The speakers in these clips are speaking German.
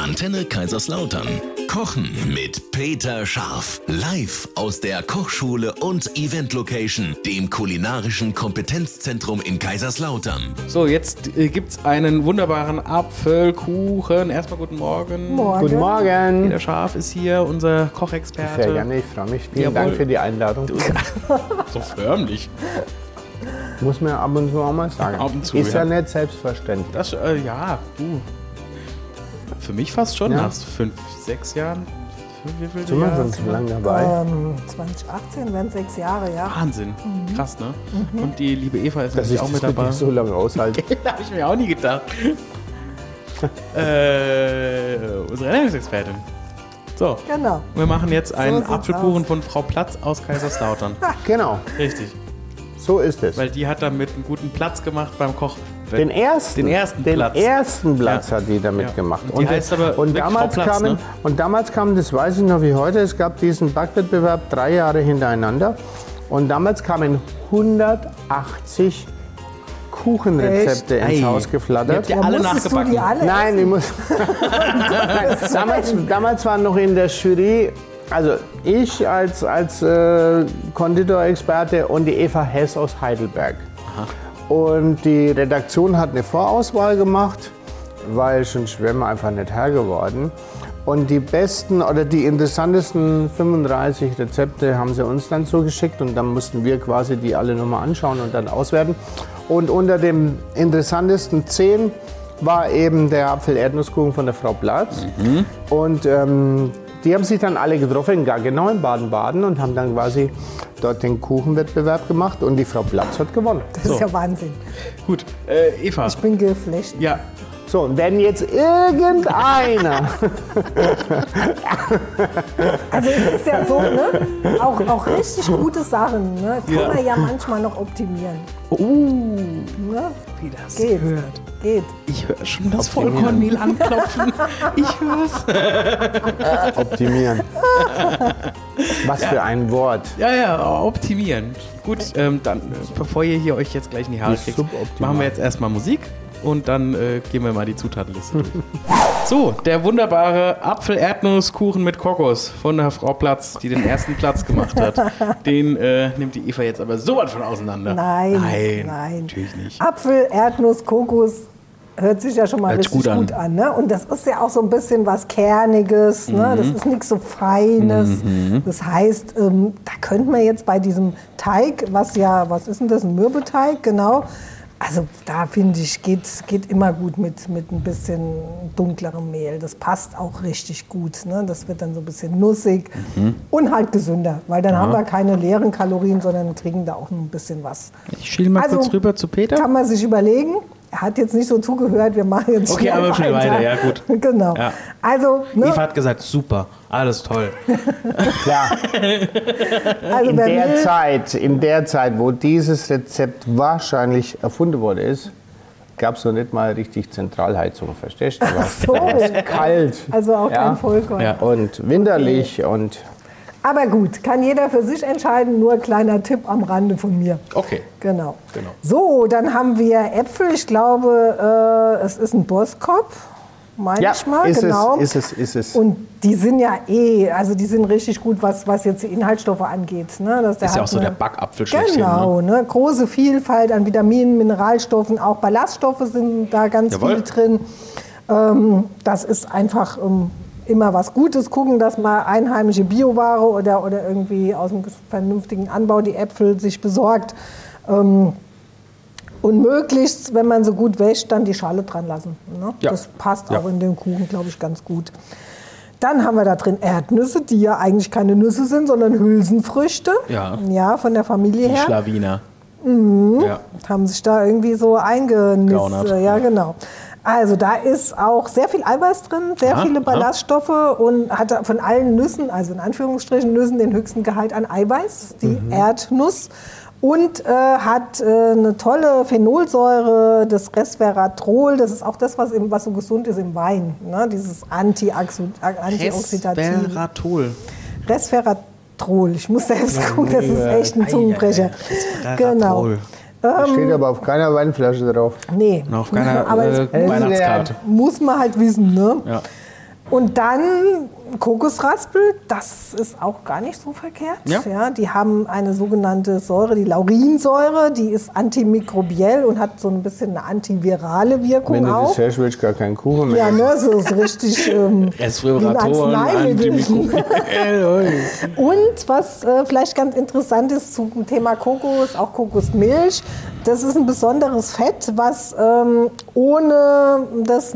Antenne Kaiserslautern. Kochen mit Peter Scharff. Live aus der Kochschule und Event-Location, dem kulinarischen Kompetenzzentrum in Kaiserslautern. So, jetzt gibt's einen wunderbaren Apfelkuchen. Erstmal guten Morgen. Morgen. Guten Morgen. Peter Scharff ist hier, unser Kochexperte. Sehr gerne, ich freue mich. Vielen Dank für die Einladung. So förmlich. Muss man ja ab und zu auch mal sagen. Ab und zu, ist ja nicht selbstverständlich. Das, für mich fast schon, nach 5, 6 Jahren. Wie viele Jahre? Sind schon lange dabei. 2018 werden 6 Jahre, ja. Wahnsinn, krass, ne? Mhm. Und die liebe Eva ist natürlich auch mit dabei. Dass ich so lange aushalte. Da habe ich mir auch nie gedacht. Unsere Ernährungsexpertin. So, genau. Wir machen jetzt einen Apfelkuchen von Frau Platz aus Kaiserslautern. Genau. Richtig. So ist es. Weil die hat damit einen guten Platz gemacht beim Kochen. Den ersten Platz hat die damit gemacht. Und, damals kam, das weiß ich noch wie heute, es gab diesen Backwettbewerb 3 Jahre hintereinander. Und damals kamen 180 Kuchenrezepte ins Haus geflattert. Alle nachgebacken? Nein, ich muss... damals war noch in der Jury... Also ich als Konditorexperte und die Eva Hess aus Heidelberg. Aha. Und die Redaktion hat eine Vorauswahl gemacht, weil sonst wären wir einfach nicht Herr geworden. Und die besten oder die interessantesten 35 Rezepte haben sie uns dann zugeschickt und dann mussten wir quasi die alle nochmal anschauen und dann auswerten. Und unter den interessantesten 10 war eben der Apfel-Erdnusskuchen von der Frau Platz. Mhm. Und die haben sich dann alle getroffen, genau in Baden-Baden, und haben dann quasi dort den Kuchenwettbewerb gemacht und die Frau Platz hat gewonnen. Das ist ja Wahnsinn. Gut, Eva. Ich bin geflasht. Ja. So, und wenn jetzt irgendeiner... Also es ist ja so, ne? Auch richtig gute Sachen, ne? Kann man ja manchmal noch optimieren. Ne? Wie das gehört. Geht. Ich höre schon das Vollkornmehl anklopfen. Ich höre es. Optimieren. Was für ein Wort. Ja, ja, optimieren. Gut, dann, bevor ihr hier euch jetzt gleich in die Haare kriegt, machen wir jetzt erstmal Musik und dann gehen wir mal die Zutatenliste durch. So, der wunderbare Apfel-Erdnusskuchen mit Kokos von der Frau Platz, die den ersten Platz gemacht hat. Den nimmt die Eva jetzt aber sowas von auseinander. Nein, natürlich nicht. Apfel, Erdnuss, Kokos hört sich ja schon mal richtig gut an, ne? Und das ist ja auch so ein bisschen was Kerniges, ne? Das ist nichts so Feines. Mhm. Das heißt, da könnte man jetzt bei diesem Teig, was ist denn das, ein Mürbeteig, genau. Also da finde ich, geht immer gut mit ein bisschen dunklerem Mehl. Das passt auch richtig gut. Ne? Das wird dann so ein bisschen nussig und halt gesünder, weil dann haben wir keine leeren Kalorien, sondern kriegen da auch ein bisschen was. Ich schiele mal kurz rüber zu Peter. Kann man sich überlegen. Er hat jetzt nicht so zugehört, wir machen jetzt schnell weiter. Ja, gut. Genau. Ja. Also, ne? Eva hat gesagt, super, alles toll. Klar. Also in der Zeit, wo dieses Rezept wahrscheinlich erfunden worden ist, gab es noch nicht mal richtig Zentralheizung, verstehst du? Ach so. Es war kalt. Also auch kein Vollkorn. Ja. Und winterlich und... Aber gut, kann jeder für sich entscheiden, nur ein kleiner Tipp am Rande von mir. Okay. Genau. So, dann haben wir Äpfel. Ich glaube, es ist ein Boskop, meine ich mal. Ist es. Und die sind die sind richtig gut, was jetzt die Inhaltsstoffe angeht. Ne? Das ist ja auch so der Backapfel schlechthin. Genau, ne? Große Vielfalt an Vitaminen, Mineralstoffen, auch Ballaststoffe sind da ganz viel drin. Das ist einfach... immer was Gutes, gucken, dass mal einheimische Bioware oder irgendwie aus einem vernünftigen Anbau die Äpfel sich besorgt. Und möglichst, wenn man so gut wäscht, dann die Schale dran lassen. Ne? Ja. Das passt auch in den Kuchen, glaube ich, ganz gut. Dann haben wir da drin Erdnüsse, die ja eigentlich keine Nüsse sind, sondern Hülsenfrüchte. Ja, von der Familie her. Die Schlawiner. Mhm. Ja. Haben sich da irgendwie so eingenüsst. Ja, genau. Also da ist auch sehr viel Eiweiß drin, sehr viele Ballaststoffe und hat von allen Nüssen, also in Anführungsstrichen Nüssen, den höchsten Gehalt an Eiweiß, die Erdnuss. Und hat eine tolle Phenolsäure, das Resveratrol, das ist auch das, was so gesund ist im Wein, ne? Dieses Antioxidativ. Resveratrol, ich muss selbst gucken, das ist echt ein Zungenbrecher. Genau. Das steht aber auf keiner Weinflasche drauf. Nee, auf keiner Weihnachtskarte. Muss man halt wissen, ne? Ja. Und dann Kokosraspel, das ist auch gar nicht so verkehrt. Ja. Ja, die haben eine sogenannte Säure, die Laurinsäure, die ist antimikrobiell und hat so ein bisschen eine antivirale Wirkung auch. Wenn du auch das herrsch, willst gar keinen Kuchen mehr. Ja, ne, so ist richtig Resveratrol, antimikrobiell. Und was vielleicht ganz interessant ist zum Thema Kokos, auch Kokosmilch, das ist ein besonderes Fett, was ohne das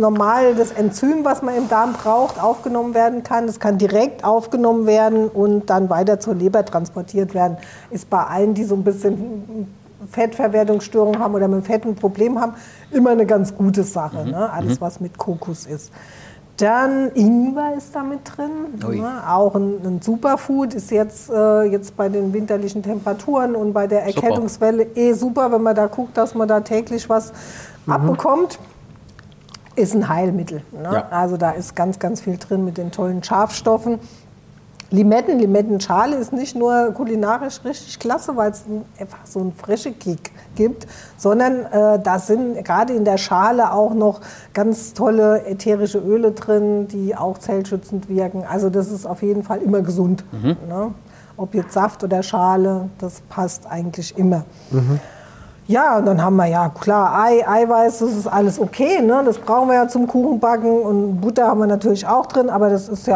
Enzym, was man im Darm braucht, aufgenommen werden kann. Es kann direkt aufgenommen werden und dann weiter zur Leber transportiert werden. Ist bei allen, die so ein bisschen Fettverwertungsstörungen haben oder mit Fetten ein Problem haben, immer eine ganz gute Sache. Mhm. Ne? Alles, was mit Kokos ist. Dann Ingwer ist da mit drin, ne? Auch ein Superfood, ist jetzt bei den winterlichen Temperaturen und bei der Erkältungswelle super, wenn man da guckt, dass man da täglich was abbekommt. Ist ein Heilmittel. Ne? Ja. Also da ist ganz, ganz viel drin mit den tollen Schafstoffen. Limettenschale ist nicht nur kulinarisch richtig klasse, weil es einfach so einen frischen Kick gibt, sondern da sind gerade in der Schale auch noch ganz tolle ätherische Öle drin, die auch zellschützend wirken. Also das ist auf jeden Fall immer gesund. Mhm. Ne? Ob jetzt Saft oder Schale, das passt eigentlich immer. Mhm. Ja, und dann haben wir ja klar Eiweiß, das ist alles okay, ne? Das brauchen wir ja zum Kuchenbacken und Butter haben wir natürlich auch drin, aber das ist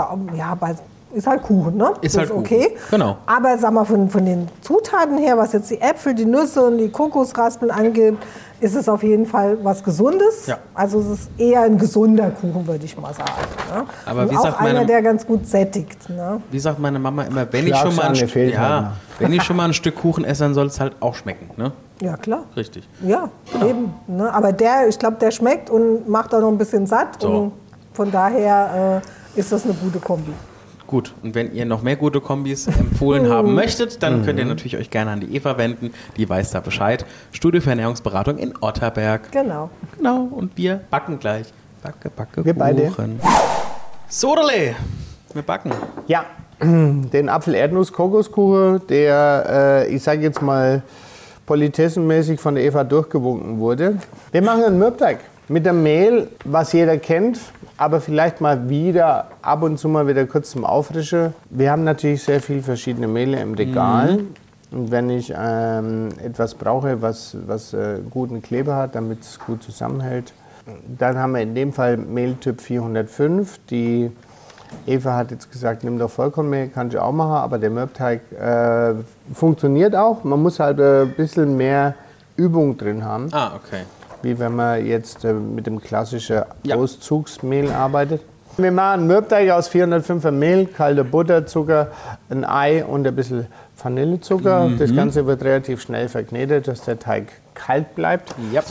ist halt Kuchen, ne? Ist halt okay. Kuchen. Genau. Aber sag mal, von den Zutaten her, was jetzt die Äpfel, die Nüsse und die Kokosraspeln angeht, ist es auf jeden Fall was Gesundes. Ja. Also es ist eher ein gesunder Kuchen, würde ich mal sagen. Ne? Aber und wie auch sagt einer, der ganz gut sättigt. Ne? Wie sagt meine Mama immer, wenn ich schon mal ein Stück Kuchen esse, dann soll es halt auch schmecken. Ne? Ja, klar. Richtig. Ja, genau. Eben. Ne? Aber ich glaube, der schmeckt und macht auch noch ein bisschen satt. So. Und von daher ist das eine gute Kombi. Gut, und wenn ihr noch mehr gute Kombis empfohlen haben möchtet, dann könnt ihr natürlich euch gerne an die Eva wenden, die weiß da Bescheid. Studio für Ernährungsberatung in Otterberg. Genau, und wir backen gleich. Backe, wir Kuchen. Beide. Sodele, wir backen. Ja, den Apfel-Erdnuss-Kokoskuchen, der, ich sage jetzt mal, politessenmäßig von der Eva durchgewunken wurde. Wir machen einen Mürbteig mit dem Mehl, was jeder kennt. Aber vielleicht mal wieder, ab und zu mal wieder kurz zum Auffrischen. Wir haben natürlich sehr viele verschiedene Mehle im Regal. Mhm. Und wenn ich etwas brauche, was guten Kleber hat, damit es gut zusammenhält, dann haben wir in dem Fall Mehltyp 405. Die Eva hat jetzt gesagt, nimm doch Vollkornmehl, kann ich auch machen. Aber der Mürbteig funktioniert auch. Man muss halt ein bisschen mehr Übung drin haben. Ah, okay. Wie wenn man jetzt mit dem klassischen Auszugsmehl arbeitet. Wir machen Mürbteig aus 405 Mehl, kalte Butter, Zucker, ein Ei und ein bisschen Vanillezucker. Mhm. Das Ganze wird relativ schnell verknetet, dass der Teig kalt bleibt. Yep.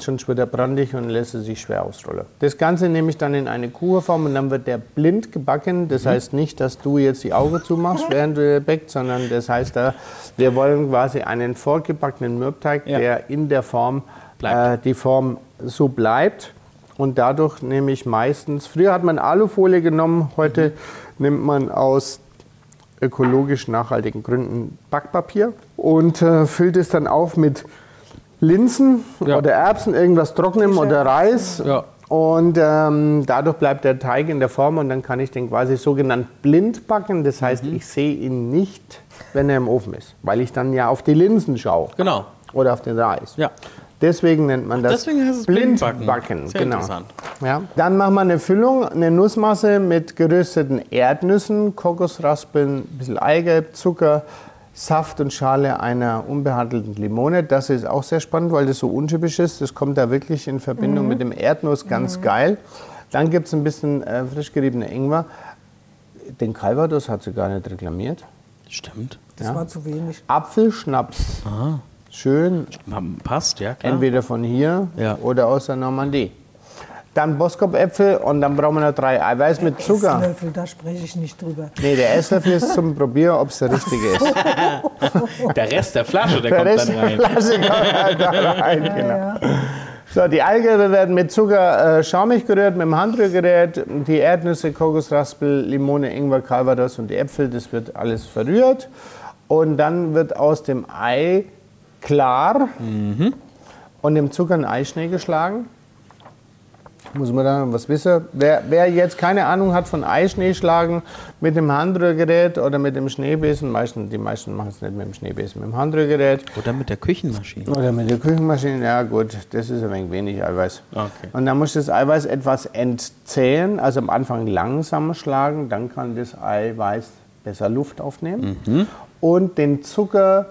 Sonst wird er brandig und lässt er sich schwer ausrollen. Das Ganze nehme ich dann in eine Kuchenform und dann wird der blind gebacken. Das heißt nicht, dass du jetzt die Augen zumachst, während du backst, sondern das heißt, wir wollen quasi einen vorgebackenen Mürbteig, der in der Form die Form so bleibt und dadurch nehme ich meistens, früher hat man Alufolie genommen, heute nimmt man aus ökologisch nachhaltigen Gründen Backpapier und füllt es dann auf mit Linsen oder Erbsen, irgendwas Trockenem oder Reis und dadurch bleibt der Teig in der Form und dann kann ich den quasi sogenannt blind backen, das heißt ich sehe ihn nicht, wenn er im Ofen ist, weil ich dann ja auf die Linsen schaue oder auf den Reis. Ja. Deswegen nennt man das Blindbacken. Sehr interessant. Ja. Dann machen wir eine Füllung, eine Nussmasse mit gerösteten Erdnüssen, Kokosraspeln, ein bisschen Eigelb, Zucker, Saft und Schale einer unbehandelten Limone. Das ist auch sehr spannend, weil das so untypisch ist. Das kommt da wirklich in Verbindung mit dem Erdnuss ganz geil. Dann gibt es ein bisschen frisch geriebene Ingwer. Den Calvados hat sie gar nicht reklamiert. Stimmt. Das war zu wenig. Apfelschnaps. Ah. Schön. Passt, ja klar. Entweder von hier oder aus der Normandie. Dann Boskop-Äpfel und dann brauchen wir noch 3 Eiweiß mit Zucker. Esslöffel, da spreche ich nicht drüber. Nee, der Esslöffel ist zum Probieren, ob es der richtige ist. Der Rest der Flasche, der Rest der Flasche kommt dann rein. Genau. Ja. So, die Eigelbe werden mit Zucker schaumig gerührt, mit dem Handrühr gerührt. Die Erdnüsse, Kokosraspel, Limone, Ingwer, Calvados und die Äpfel, das wird alles verrührt. Und dann wird aus dem Ei klar und dem Zucker einen Eischnee geschlagen muss man dann was wissen. Wer jetzt keine Ahnung hat von Eischneeschlagen mit dem Handrührgerät oder mit dem Schneebesen, die meisten machen es nicht mit dem Schneebesen, mit dem Handrührgerät. Oder mit der Küchenmaschine. Oder mit der Küchenmaschine, ja gut, das ist ein wenig Eiweiß. Okay. Und dann muss das Eiweiß etwas entzähen, also am Anfang langsamer schlagen, dann kann das Eiweiß besser Luft aufnehmen. Mhm. Und den Zucker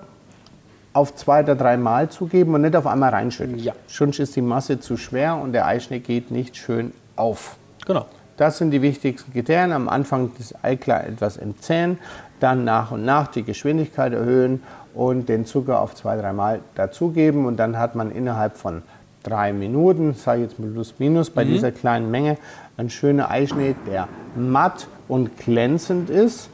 auf 2 oder 3 Mal zugeben und nicht auf einmal reinschütten. Ja. Sonst ist die Masse zu schwer und der Eischnee geht nicht schön auf. Genau. Das sind die wichtigsten Kriterien. Am Anfang das Eiklar etwas entzähnen, dann nach und nach die Geschwindigkeit erhöhen und den Zucker auf 2, 3 Mal dazugeben. Und dann hat man innerhalb von 3 Minuten, sage ich jetzt mal plus minus, bei dieser kleinen Menge, einen schönen Eischnee, der matt und glänzend ist.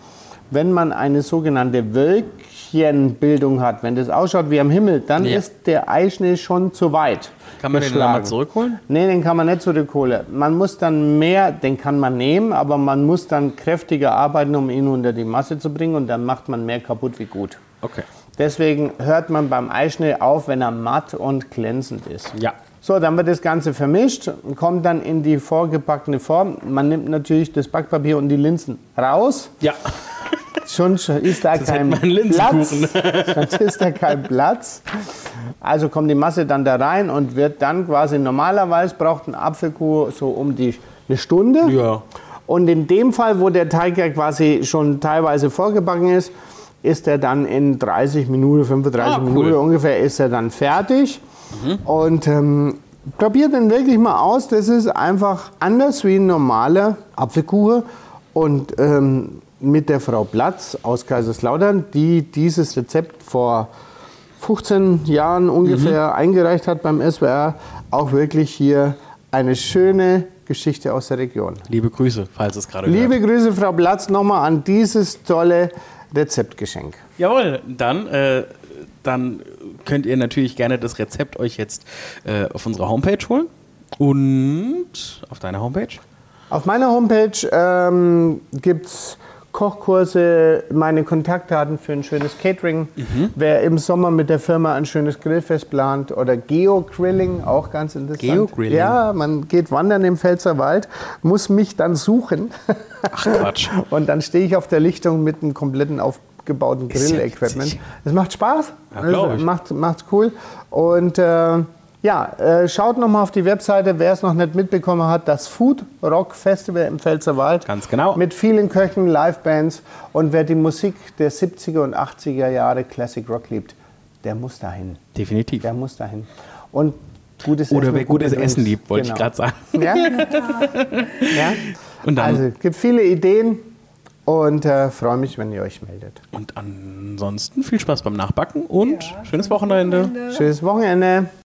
Wenn man eine sogenannte Wölkchenbildung hat, wenn das ausschaut wie am Himmel, dann ist der Eischnee schon zu weit. Kann man den nochmal zurückholen? Nee, den kann man nicht zurückholen. Man muss dann mehr, den kann man nehmen, aber man muss dann kräftiger arbeiten, um ihn unter die Masse zu bringen und dann macht man mehr kaputt wie gut. Okay. Deswegen hört man beim Eischnee auf, wenn er matt und glänzend ist. Ja. So, dann wird das Ganze vermischt und kommt dann in die vorgebackene Form. Man nimmt natürlich das Backpapier und die Linsen raus. Ja. Schon ist da kein Platz. Sonst ist da kein Platz. Also kommt die Masse dann da rein und wird dann quasi, normalerweise braucht ein Apfelkuchen so um die 1 Stunde. Ja. Und in dem Fall, wo der Teig ja quasi schon teilweise vorgebacken ist er dann in 30 Minuten, 35 Minuten ungefähr, ist er dann fertig. Mhm. Und probiert den wirklich mal aus. Das ist einfach anders wie ein normaler Apfelkuchen. Und mit der Frau Platz aus Kaiserslautern, die dieses Rezept vor 15 Jahren ungefähr eingereicht hat beim SWR, auch wirklich hier eine schöne Geschichte aus der Region. Liebe Grüße, falls es gerade gehört. Liebe Grüße, Frau Platz, nochmal an dieses tolle Rezeptgeschenk. Jawohl, dann könnt ihr natürlich gerne das Rezept euch jetzt auf unserer Homepage holen. Und auf deiner Homepage? Auf meiner Homepage gibt es Kochkurse, meine Kontaktdaten für ein schönes Catering. Mhm. Wer im Sommer mit der Firma ein schönes Grillfest plant oder Geogrilling, auch ganz interessant. Geogrilling? Ja, man geht wandern im Pfälzerwald, muss mich dann suchen. Ach Quatsch. Und dann stehe ich auf der Lichtung mit einem kompletten aufgebauten Grill-Equipment. Es macht Spaß, ja, also, macht's cool. Und schaut nochmal auf die Webseite, wer es noch nicht mitbekommen hat, das Food Rock Festival im Pfälzerwald. Ganz genau. Mit vielen Köchen, Livebands und wer die Musik der 70er und 80er Jahre Classic Rock liebt, der muss dahin. Definitiv. Der muss dahin. Und gutes Essen. Oder wer gutes Essen liebt, wollte ich gerade sagen. Ja? Ja? Und dann? Also es gibt viele Ideen. Und freue mich, wenn ihr euch meldet. Und ansonsten viel Spaß beim Nachbacken und schönes Wochenende. Schönes Wochenende.